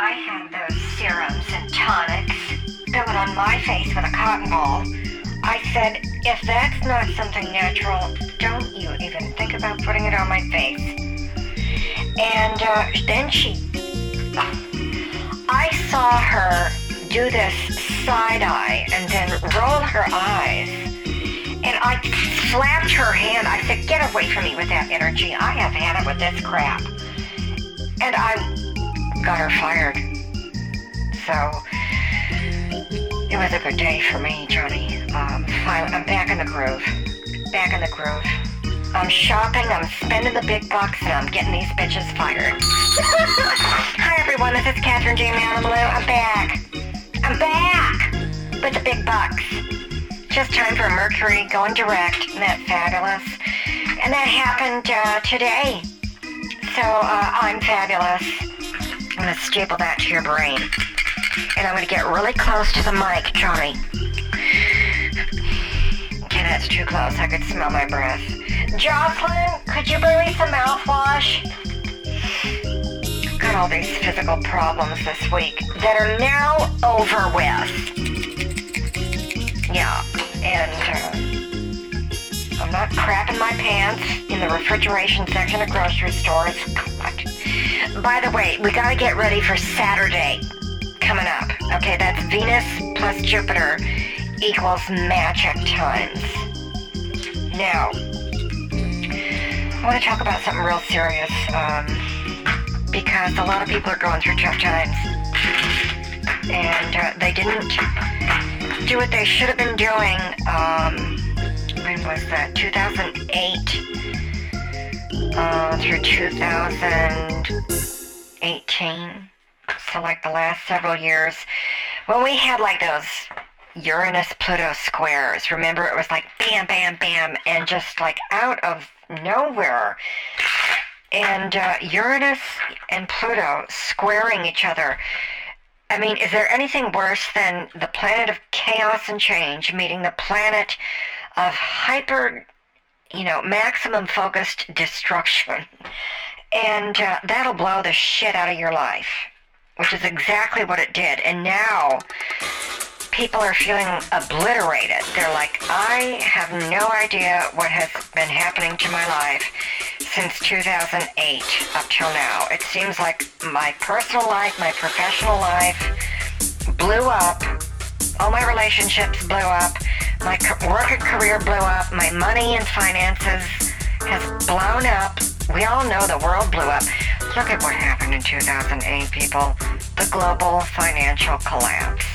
I had those serums and tonics going on my face with a cotton ball, I said, if that's not something natural, don't you even think about putting it on my face. And then I saw her do this side eye and then roll her eyes. And I slapped her hand. I said, get away from me with that energy. I have had it with this crap. And I got her fired. So it was a good day for me, Johnny. I'm back in the groove. I'm shopping, I'm spending the big bucks, and I'm getting these bitches fired. Hi everyone, this is Katherine J. Malamalu. I'm back with the big bucks. Just time for Mercury going direct. Isn't that fabulous? And that happened today. So I'm fabulous. I'm going to staple that to your brain. And I'm going to get really close to the mic, Johnny. Okay, that's too close. I could smell my breath. Jocelyn, could you bring me some mouthwash? Got all these physical problems this week that are now over with. Yeah, and I'm not crapping my pants in the refrigeration section of grocery stores. God. By the way, we gotta get ready for Saturday coming up. Okay, that's Venus plus Jupiter equals magic times. Now, I want to talk about something real serious, because a lot of people are going through tough times, and they didn't do what they should have been doing. When was that? 2008 through 2018, so like the last several years, when we had like those Uranus-Pluto squares. Remember, it was like bam, bam, bam, and just like out of nowhere. And Uranus and Pluto squaring each other. I mean, is there anything worse than the planet of chaos and change meeting the planet of hyper, maximum focused destruction? And that'll blow the shit out of your life, which is exactly what it did. And now people are feeling obliterated. They're like, I have no idea what has been happening to my life since 2008 up till now. It seems like my personal life, my professional life blew up. All my relationships blew up. My work and career blew up. My money and finances has blown up. We all know the world blew up. Look at what happened in 2008, people. The global financial collapse.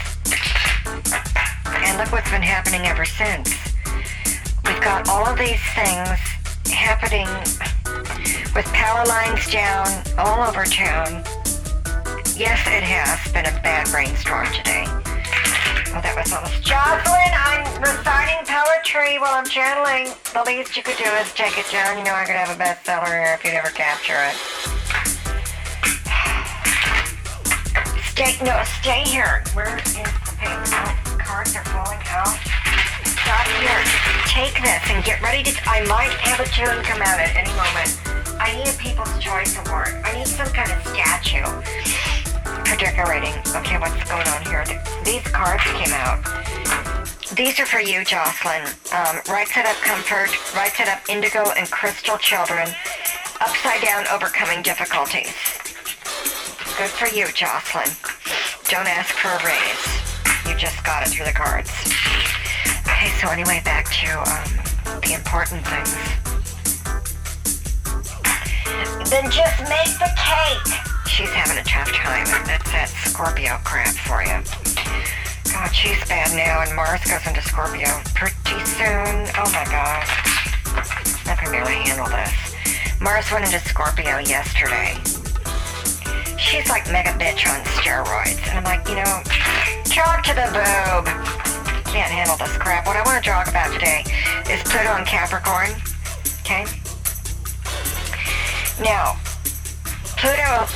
And look what's been happening ever since. We've got all of these things happening with power lines down all over town. Yes, it has been a bad rainstorm today. Well, that was almost... Jocelyn, I'm reciting poetry while I'm channeling. The least you could do is take it down. You know I could have a bestseller here if you'd ever capture it. Stay here. Where is the paper? Cards are falling out. Stop here. Take this and get ready to... I might have a tune come out at any moment. I need a People's Choice Award. I need some kind of statue for decorating. Okay, what's going on here? These cards came out. These are for you, Jocelyn. Right side up, comfort. Right side up, indigo and crystal children. Upside down, overcoming difficulties. Good for you, Jocelyn. Don't ask for a raise. You just got it through the cards. Okay, so anyway, back to the important things. Then just make the cake. She's having a tough time. That's that Scorpio crap for you. God, she's bad now, and Mars goes into Scorpio pretty soon. Oh my God. I can barely handle this. Mars went into Scorpio yesterday. She's like mega bitch on steroids. And I'm like, talk to the boob. Can't handle this crap. What I want to talk about today is Pluto in Capricorn. Okay? Now, Pluto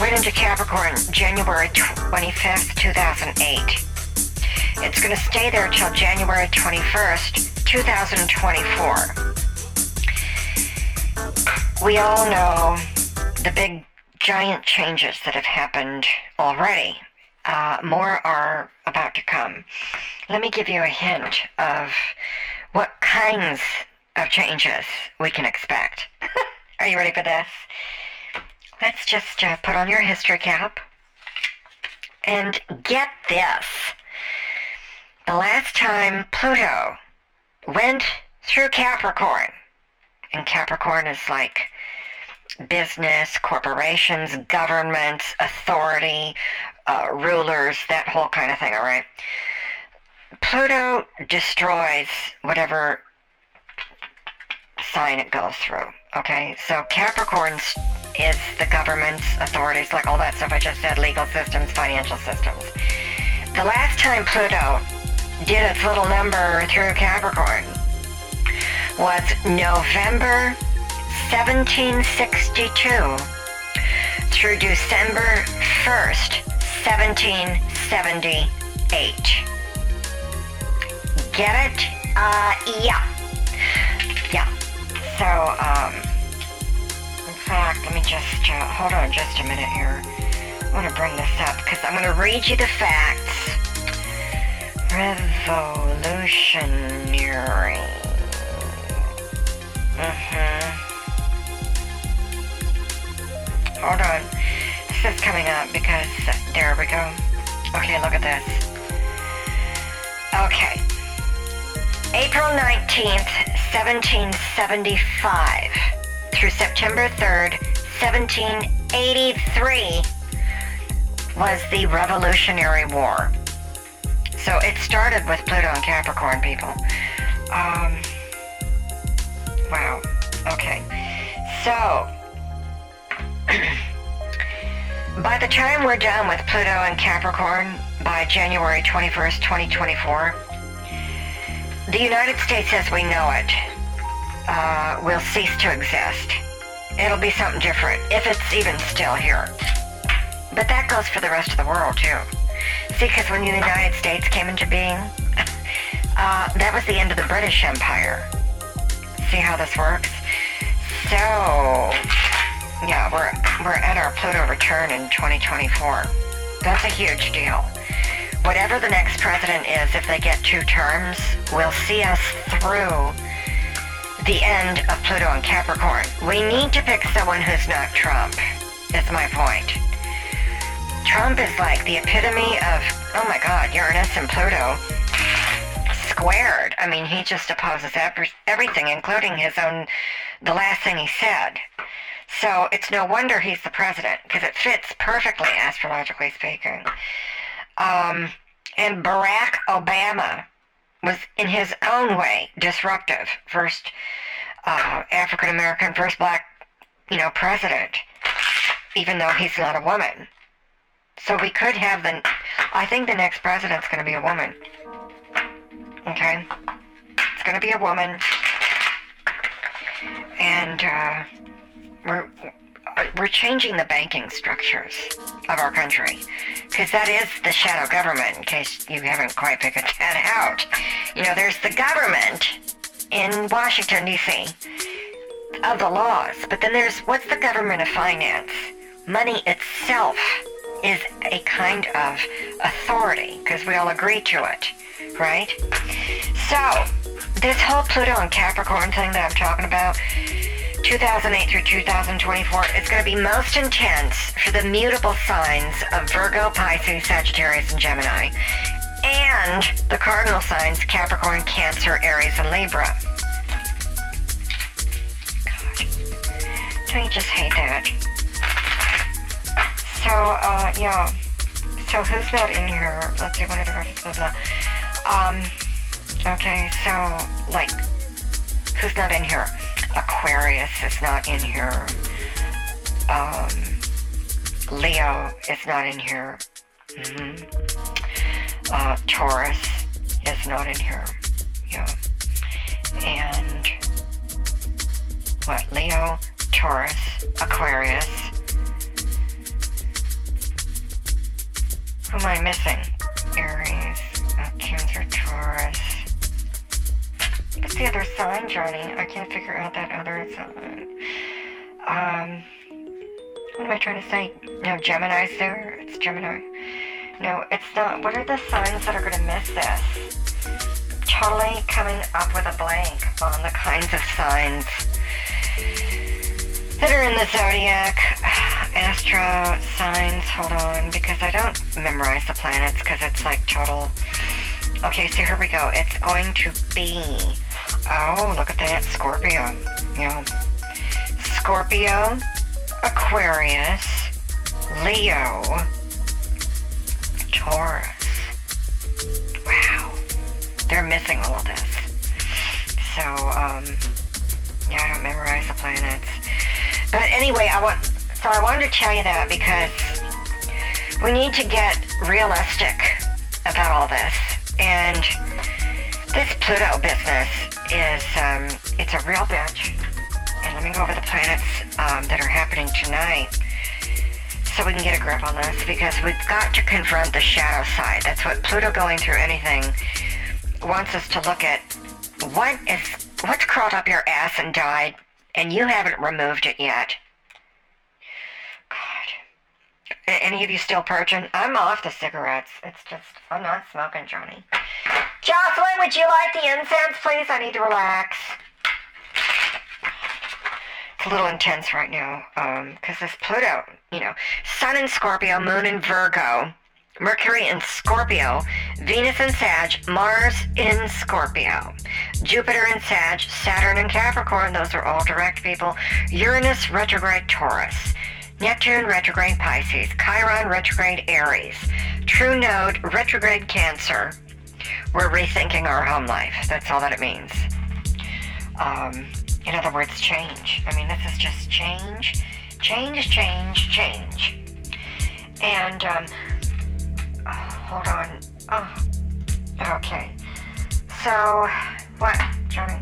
went into Capricorn January 25th, 2008. It's going to stay there till January 21st, 2024. We all know the big giant changes that have happened already. More are about to come. Let me give you a hint of what kinds of changes we can expect. Are you ready for this? Let's just put on your history cap and get this. The last time Pluto went through Capricorn, and Capricorn is like business, corporations, governments, authority, rulers, that whole kind of thing, all right? Pluto destroys whatever sign it goes through, okay? So Capricorn is the governments, authorities, like all that stuff I just said, legal systems, financial systems. The last time Pluto did its little number through Capricorn was November 1762 through December 1st, 1778. Get it? Yeah. So, in fact, let me just, hold on just a minute here. I want to bring this up because I'm going to read you the facts. Revolutionary. Hold on. This is coming up because, there we go. Okay, look at this. Okay. April 19th, 1775 through September 3rd, 1783 was the Revolutionary War. So it started with Pluto and Capricorn, people. Wow. Okay. So, by the time we're done with Pluto and Capricorn, by January 21st, 2024, the United States as we know it will cease to exist. It'll be something different, if it's even still here. But that goes for the rest of the world, too. See, because when the United States came into being, that was the end of the British Empire. See how this works? So, yeah, we're at our Pluto return in 2024. That's a huge deal. Whatever the next president is, if they get two terms, will see us through the end of Pluto and Capricorn. We need to pick someone who's not Trump, is my point. Trump is like the epitome of, oh my God, Uranus and Pluto squared. I mean, he just opposes everything, including his own, the last thing he said. So it's no wonder he's the president, because it fits perfectly, astrologically speaking. And Barack Obama was, in his own way, disruptive. First African-American, first black, president, even though he's not a woman. So we could have I think the next president's going to be a woman. Okay? It's going to be a woman. And, We're changing the banking structures of our country, because that is the shadow government, in case you haven't quite figured that out. There's the government in Washington, D.C. of the laws, but then there's what's the government of finance? Money itself is a kind of authority, because we all agree to it, right? So, this whole Pluto and Capricorn thing that I'm talking about, 2008 through 2024, it's going to be most intense for the mutable signs of Virgo, Pisces, Sagittarius, and Gemini, and the cardinal signs Capricorn, Cancer, Aries, and Libra. God, don't you just hate that? So, yeah. So who's not in here? Let's see, one of the rest of them. Okay, so, like, who's not in here? Aquarius is not in here. Leo is not in here. Taurus is not in here. Yeah. And what? Leo, Taurus, Aquarius. Who am I missing? Aries, Cancer, Taurus. What's the other sign, Johnny? I can't figure out that other sign. What am I trying to say? No, Gemini's there. It's Gemini. No, it's not. What are the signs that are going to miss this? Totally coming up with a blank on the kinds of signs that are in the zodiac. Astro signs, hold on, because I don't memorize the planets because it's like total. Okay, so here we go. It's going to be, oh, look at that, Scorpio. Yeah. Scorpio, Aquarius, Leo, Taurus. Wow. They're missing all of this. So, yeah, I don't memorize the planets. But anyway, I wanted to tell you that because we need to get realistic about all this. And this Pluto business is, it's a real bitch. And let me go over the planets that are happening tonight so we can get a grip on this, because we've got to confront the shadow side. That's what Pluto going through anything wants us to look at. What's crawled up your ass and died, and you haven't removed it yet? God. Any of you still purging? I'm off the cigarettes. It's just, I'm not smoking, Johnny. Jocelyn, would you light the incense, please? I need to relax. A little intense right now because this Pluto, you know, Sun in Scorpio, Moon in Virgo, Mercury in Scorpio, Venus in Sag, Mars in Scorpio, Jupiter in Sag, Saturn in Capricorn. Those are all direct people. Uranus retrograde Taurus, Neptune retrograde Pisces, Chiron retrograde Aries, True Node retrograde Cancer. We're rethinking our home life. That's all that it means. In other words, change. I mean, this is just change. And, oh, hold on. Oh, okay. So, what, Johnny?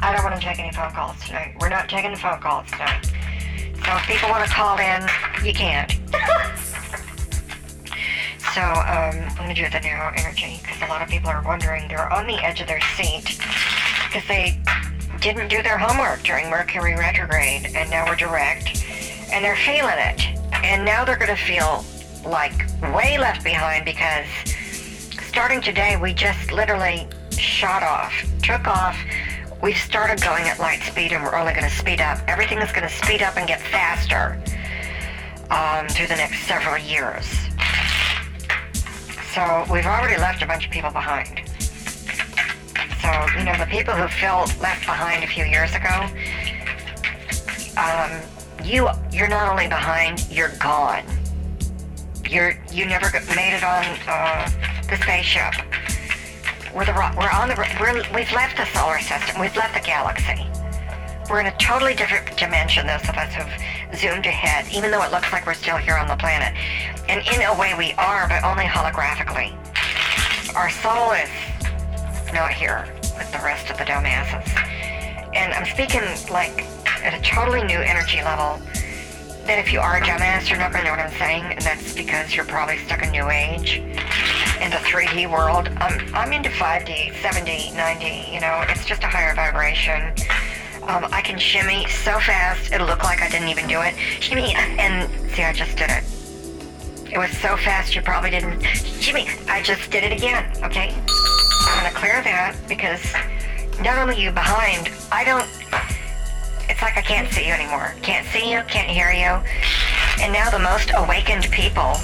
I don't want to take any phone calls tonight. We're not taking the phone calls tonight. So if people want to call in, you can't. So, I'm going to do the Nero energy, because a lot of people are wondering. They're on the edge of their seat, because they didn't do their homework during Mercury retrograde, and now we're direct, and they're feeling it. And now they're going to feel like way left behind, because starting today, we just literally took off. We've started going at light speed, and we're only going to speed up. Everything is going to speed up and get faster through the next several years. So we've already left a bunch of people behind. So, you know, the people who felt left behind a few years ago, you're not only behind, you're gone. You never made it on the spaceship. We've left the solar system. We've left the galaxy. We're in a totally different dimension. Those of us who've zoomed ahead, even though it looks like we're still here on the planet, and in a way we are, but only holographically. Our soul is not here with the rest of the dumbasses. And I'm speaking like at a totally new energy level, that if you are a dumbass, you're not going to know what I'm saying, and that's because you're probably stuck in New Age, in the 3D world. I'm into 5D, 7D, 9D, you know, it's just a higher vibration. I can shimmy so fast, it'll look like I didn't even do it. Shimmy, and see, I just did it. It was so fast, you probably didn't. Shimmy, I just did it again, okay? I'm going to clear that, because not only are you behind, it's like I can't see you anymore. Can't see you, can't hear you. And now the most awakened people,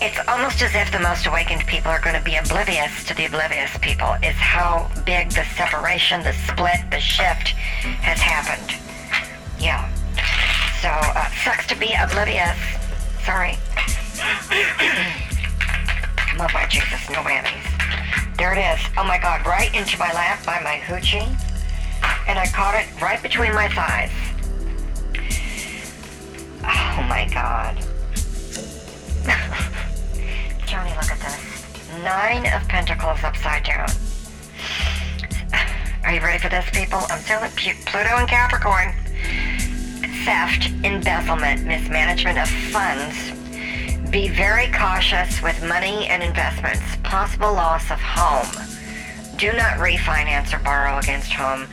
it's almost as if the most awakened people are going to be oblivious to the oblivious people, is how big the separation, the split, the shift has happened. Yeah. So, sucks to be oblivious. Sorry. Come on, by Jesus, no whammies. There it is. Oh my God, right into my lap by my hoochie. And I caught it right between my thighs. Oh my God. Johnny, look at this. 9 of Pentacles upside down. Are you ready for this, people? I'm still at Pluto in Capricorn. Theft, embezzlement, mismanagement of funds. Be very cautious with money and investments. Possible loss of home. Do not refinance or borrow against home.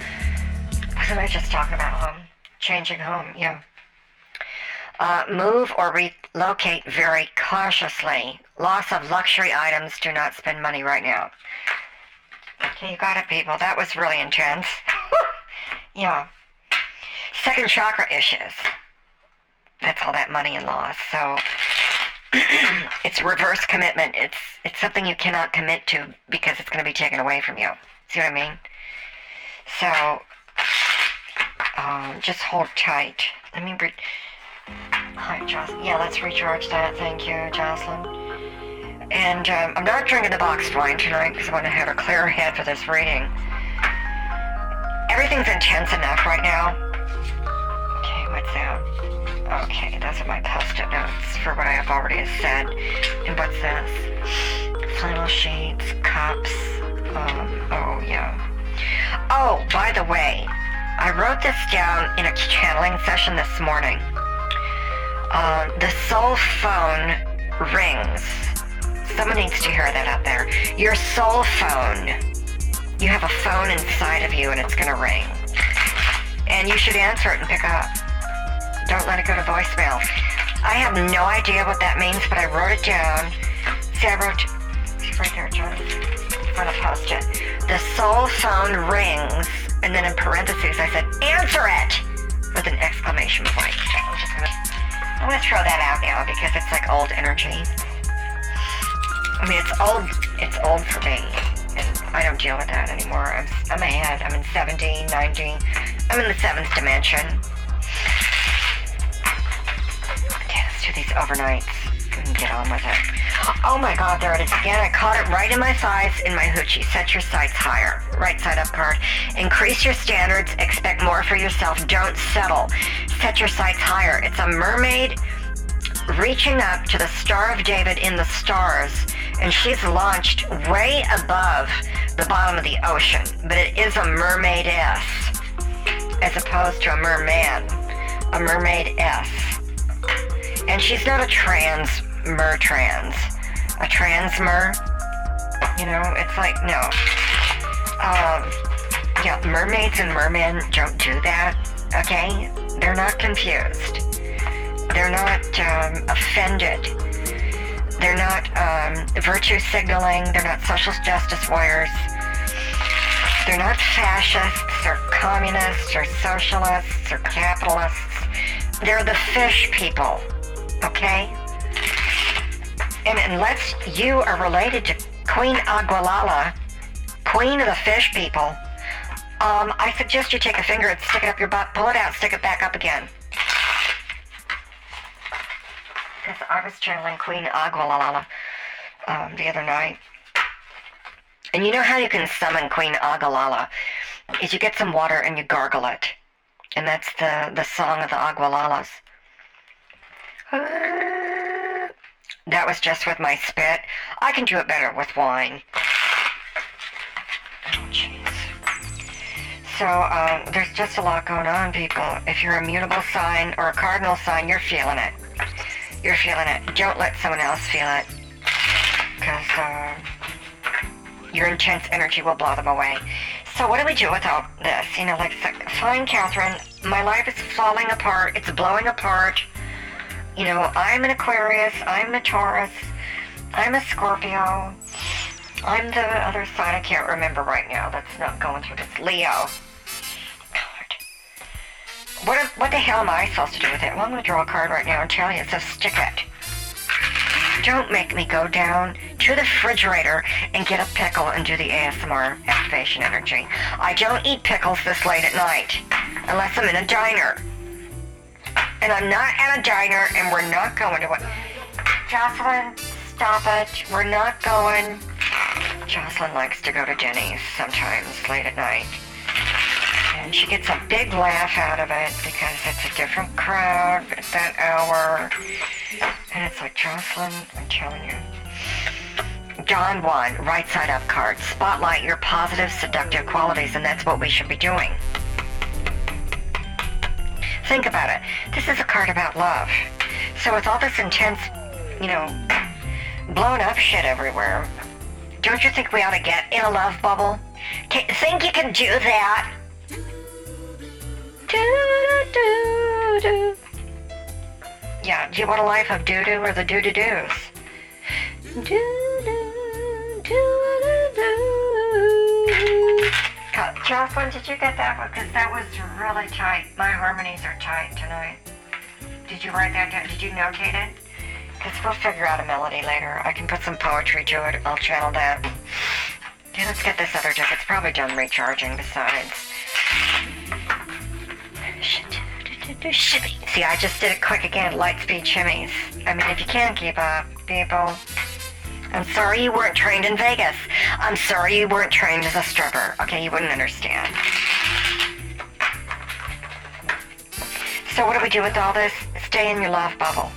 Wasn't I just talking about home? Changing home, yeah. Move or relocate very cautiously. Loss of luxury items. Do not spend money right now. Okay, you got it, people. That was really intense. Yeah. Second chakra issues. That's all that money and loss. So it's reverse commitment. It's something you cannot commit to because it's going to be taken away from you. See what I mean? So just hold tight. Let me read. Hi, Jocelyn. Yeah, let's recharge that. Thank you, Jocelyn. And I'm not drinking the boxed wine tonight because I want to have a clear head for this reading. Everything's intense enough right now. Okay, what's that? Okay, those are my post-it notes for what I have already said. And what's this? Flannel sheets, cups, oh, yeah. Oh, by the way, I wrote this down in a channeling session this morning. The soul phone rings. Someone needs to hear that out there. Your soul phone. You have a phone inside of you and it's going to ring. And you should answer it and pick up. Don't let it go to voicemail. I have no idea what that means, but I wrote it down. See, I wrote it's right there, John. On a post-it. The soul phone rings, and then in parentheses I said, "Answer it!" with an exclamation point. I'm gonna throw that out now because it's like old energy. I mean, it's old for me, and I don't deal with that anymore. I'm ahead. I'm in 70, 90. I'm in the 7th dimension. To these overnights and get on with it. Oh my god, there it is again. I caught it right in my thighs, in my hoochie. Set your sights higher. Right side up card. Increase your standards. Expect more for yourself. Don't settle. Set your sights higher. It's a mermaid reaching up to the Star of David in the stars, and she's launched way above the bottom of the ocean, but it is a mermaid-esque as opposed to a merman. A mermaid-esque. And she's not a trans. A transmer. You know, it's like, no. Yeah, mermaids and mermen don't do that, okay? They're not confused. They're not offended. They're not virtue signaling. They're not social justice warriors. They're not fascists or communists or socialists or capitalists. They're the fish people. Okay? And unless you are related to Queen Aguilala, Queen of the Fish People, I suggest you take a finger and stick it up your butt, pull it out, stick it back up again. Because I was channeling Queen Aguilala the other night. And you know how you can summon Queen Aguilala? Is you get some water and you gargle it. And that's the song of the Aguilalas. That was just with my spit. I can do it better with wine. Oh, jeez. So, there's just a lot going on, people. If you're a mutable sign or a cardinal sign, you're feeling it. You're feeling it. Don't let someone else feel it. Because your intense energy will blow them away. So what do we do with all this? You know, like, fine, Katherine. My life is falling apart. It's blowing apart. You know, I'm an Aquarius, I'm a Taurus, I'm a Scorpio, I'm the other sign I can't remember right now that's not going through this. Leo. God. What the hell am I supposed to do with it? Well, I'm going to draw a card right now and tell you, so stick it. Don't make me go down to the refrigerator and get a pickle and do the ASMR activation energy. I don't eat pickles this late at night, unless I'm in a diner. And I'm not at a diner, and we're not going to it. Jocelyn, stop it. We're not going. Jocelyn likes to go to Denny's sometimes late at night. And she gets a big laugh out of it because it's a different crowd at that hour. And it's like, Jocelyn, I'm telling you. Don Juan, right side up card. Spotlight your positive, seductive qualities, and that's what we should be doing. Think about it. This is a card about love. So with all this intense, you know, blown up shit everywhere, don't you think we ought to get in a love bubble? Think you can do that? Do-do-do-do. Yeah, do you want a life of doo-doo or the do-do-doos? Do-do-do-do-do. Jocelyn, did you get that one? Because that was really tight. My harmonies are tight tonight. Did you write that down? Did you notate it? Because we'll figure out a melody later. I can put some poetry to it. I'll channel that. Okay, let's get this other deck. It's probably done recharging besides. Shimmy. See, I just did it quick again. Light speed shimmies. I mean, if you can keep up, people. I'm sorry you weren't trained in Vegas. I'm sorry you weren't trained as a stripper. Okay, you wouldn't understand. So what do we do with all this? Stay in your love bubble.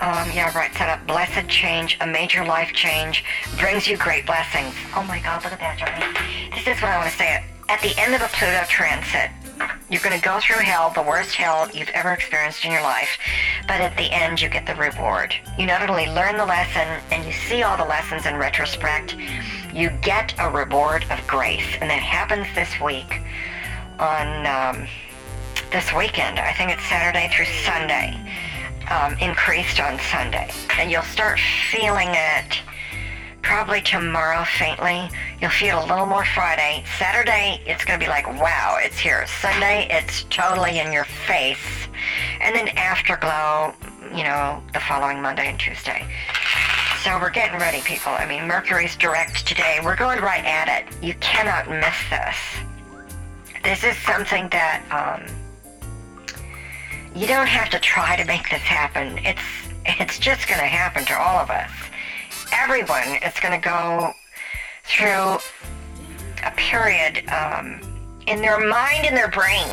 Yeah, right, set up. Blessed change, a major life change, brings you great blessings. Oh my God, look at that, Johnny. This is what I want to say. At the end of a Pluto transit, you're going to go through hell, the worst hell you've ever experienced in your life. But at the end, you get the reward. You not only learn the lesson, and you see all the lessons in retrospect, you get a reward of grace. And that happens this week on... this weekend. I think it's Saturday through Sunday, increased on Sunday. And you'll start feeling it probably tomorrow faintly. You'll feel a little more Friday. Saturday, it's going to be like, wow, it's here. Sunday, it's totally in your face. And then afterglow, you know, the following Monday and Tuesday. So we're getting ready, people. I mean, Mercury's direct today. We're going right at it. You cannot miss this. This is something that, you don't have to try to make this happen. It's just going to happen to all of us. Everyone is going to go through a period in their mind and their brain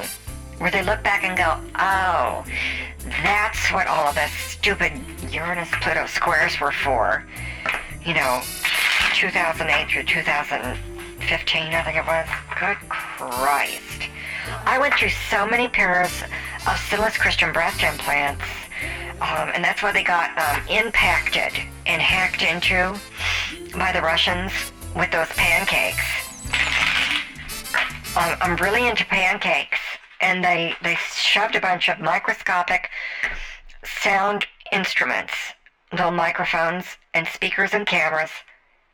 where they look back and go, oh, that's what all of this stupid Uranus-Pluto squares were for. You know, 2008 through 2015, I think it was. Good Christ. I went through so many pairs of Silas Christian breast implants, and that's why they got impacted and hacked into by the Russians with those pancakes. I'm really into pancakes, and they shoved a bunch of microscopic sound instruments, little microphones and speakers and cameras,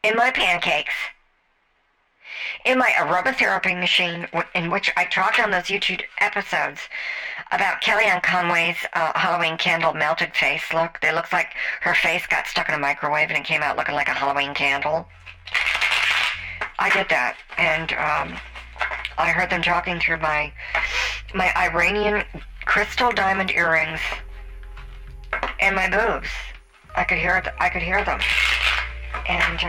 in my pancakes. In my aromatherapy machine, in which I talked on those YouTube episodes about Kellyanne Conway's Halloween candle melted face look. It looks like her face got stuck in a microwave and it came out looking like a Halloween candle. I did that, and I heard them talking through my Iranian crystal diamond earrings and my boobs. I could hear them. And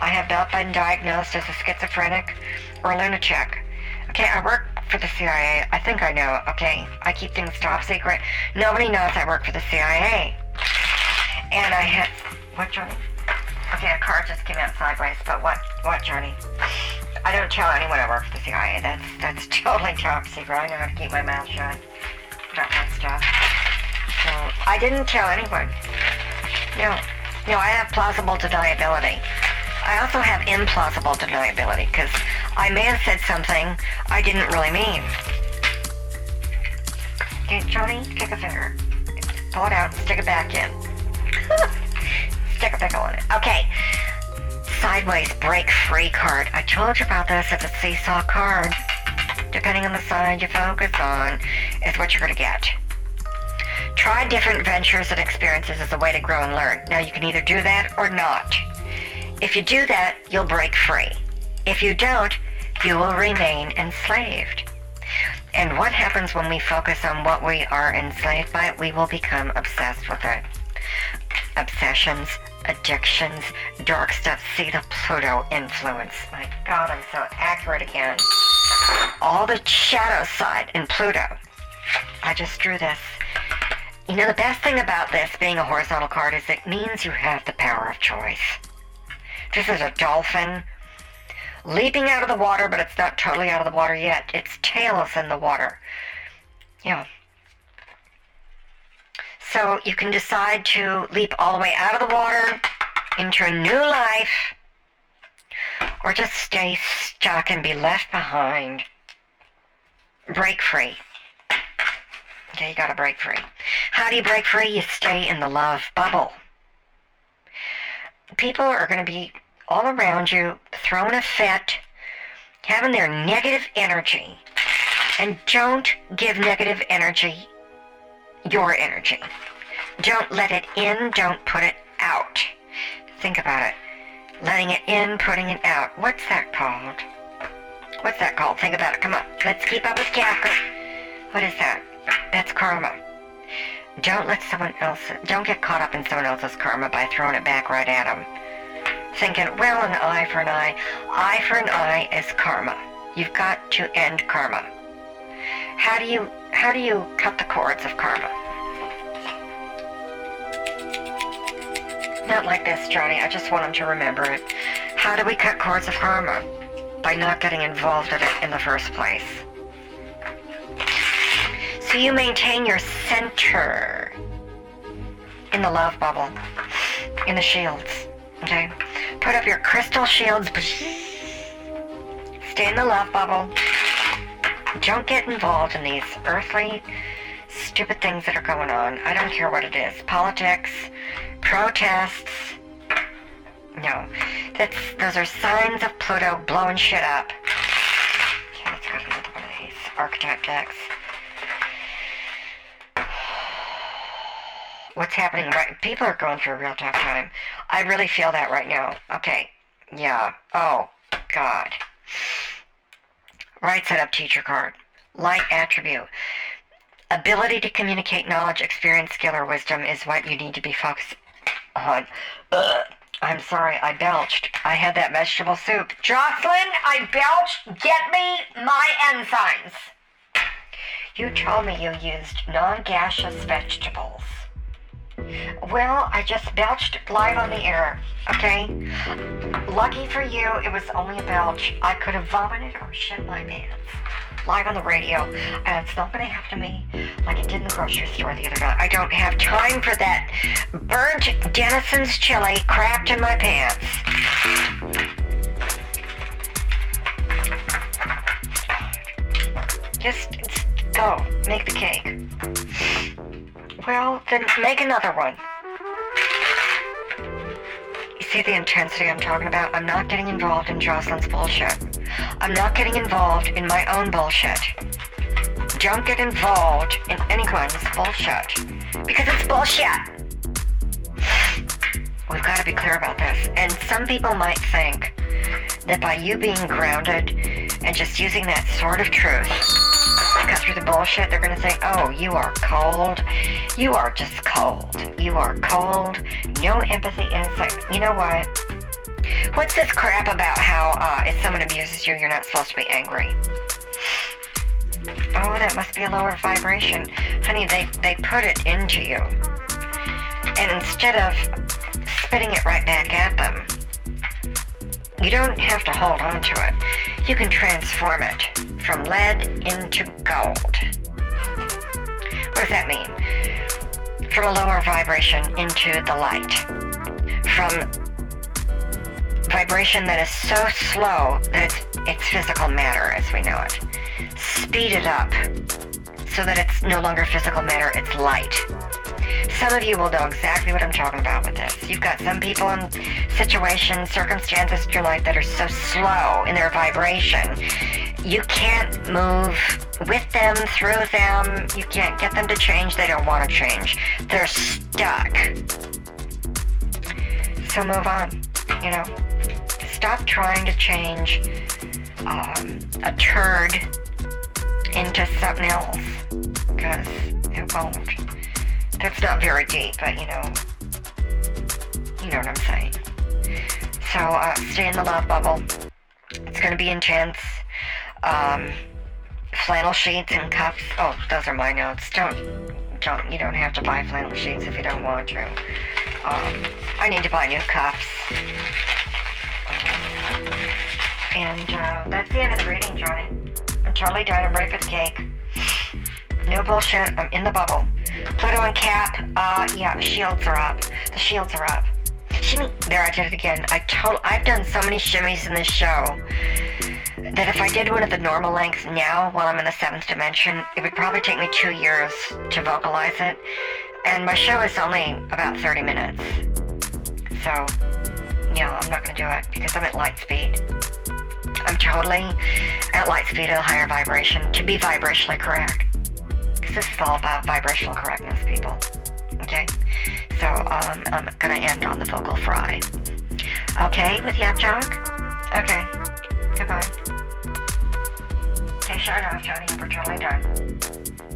I have not been diagnosed as a schizophrenic or a lunatic. Okay, I work for the CIA. I think I know, okay? I keep things top secret. Nobody knows I work for the CIA. And I had... What, Johnny? Okay, a car just came out sideways, but what, Johnny? I don't tell anyone I work for the CIA. That's totally top secret. I know how to keep my mouth shut about that stuff. So, I didn't tell anyone. No. You know, I have plausible deniability. I also have implausible deniability because I may have said something I didn't really mean. Okay, Johnny, pick a finger. Pull it out, stick it back in. Stick a pickle in it. Okay. Sideways break free card. I told you about this. It's a seesaw card. Depending on the side you focus on is what you're going to get. Try different ventures and experiences as a way to grow and learn. Now, you can either do that or not. If you do that, you'll break free. If you don't, you will remain enslaved. And what happens when we focus on what we are enslaved by? We will become obsessed with it. Obsessions, addictions, dark stuff. See the Pluto influence. My God, I'm so accurate again. All the shadow side in Pluto. I just drew this. You know, the best thing about this being a horizontal card is it means you have the power of choice. This is a dolphin leaping out of the water, but it's not totally out of the water yet. Its tail is in the water. Yeah. So you can decide to leap all the way out of the water into a new life, or just stay stuck and be left behind break free. Okay, you got to break free. How do you break free? You stay in the love bubble. People are going to be all around you, throwing a fit, having their negative energy. And don't give negative energy your energy. Don't let it in, don't put it out. Think about it. Letting it in, putting it out. What's that called? What's that called? Think about it. Come on. Let's keep up with Katherine. What is that? That's karma. Don't let someone else, don't get caught up in someone else's karma by throwing it back right at them. Thinking, well, an eye for an eye for an eye is karma. You've got to end karma. How do you cut the cords of karma? Not like this, Johnny. I just want them to remember it. How do we cut cords of karma? By not getting involved in it in the first place. So you maintain your center in the love bubble, in the shields, okay? Put up your crystal shields, stay in the love bubble. Don't get involved in these earthly, stupid things that are going on. I don't care what it is. Politics, protests, no. Those are signs of Pluto blowing shit up. Okay, let's go to another one of these archetype decks. What's happening? Right, people are going through a real tough time. I really feel that right now. Okay. Yeah. Oh, God. Right side up teacher card. Light attribute. Ability to communicate knowledge, experience, skill, or wisdom is what you need to be focused on. Ugh. I'm sorry. I belched. I had that vegetable soup. Jocelyn, I belched. Get me my enzymes. You told me you used non-gaseous vegetables. Well, I just belched live on the air, okay? Lucky for you, it was only a belch. I could have vomited or shit my pants. Live on the radio, and it's not going to happen to me like it did in the grocery store the other night. I don't have time for that burnt Denison's chili crapped in my pants. Just go. Make the cake. Well, then make another one. You see the intensity I'm talking about? I'm not getting involved in Jocelyn's bullshit. I'm not getting involved in my own bullshit. Don't get involved in anyone's bullshit. Because it's bullshit. We've got to be clear about this. And some people might think that by you being grounded and just using that sort of truth... cut through the bullshit, they're going to say, oh, you are cold. You are just cold. You are cold. No empathy, insight. You know what? What's this crap about how if someone abuses you, you're not supposed to be angry? Oh, that must be a lower vibration. Honey, they put it into you. And instead of spitting it right back at them, you don't have to hold on to it. You can transform it. From lead into gold. What does that mean? From a lower vibration into the light. From vibration that is so slow that it's physical matter as we know it. Speed it up so that it's no longer physical matter, it's light. Some of you will know exactly what I'm talking about with this. You've got some people in situations, circumstances in your life that are so slow in their vibration. You can't move with them, through them. You can't get them to change. They don't want to change. They're stuck. So move on, you know. Stop trying to change a turd into something else because it won't. That's not very deep, but you know what I'm saying. So stay in the love bubble. It's going to be intense. Flannel sheets and cups. Oh, those are my notes. You don't have to buy flannel sheets if you don't want to. I need to buy new cups. And, that's the end of the reading, Johnny. I'm totally done. I'm ready for the cake. No bullshit. I'm in the bubble. Pluto and Cap. Yeah, shields are up. The shields are up. Shimmy. There, I did it again. I've done so many shimmies in this show. that if I did one at the normal length now while I'm in the seventh dimension, it would probably take me 2 years to vocalize it, and my show is only about 30 minutes. So, you know, I'm not going to do it because I'm at light speed. I'm totally at light speed at a higher vibration to be vibrationally correct. Because this is all about vibrational correctness, people. Okay? So, I'm going to end on the vocal fry. Okay with Yap Jock? Okay. Goodbye. Take shine off, Johnny. We're totally done.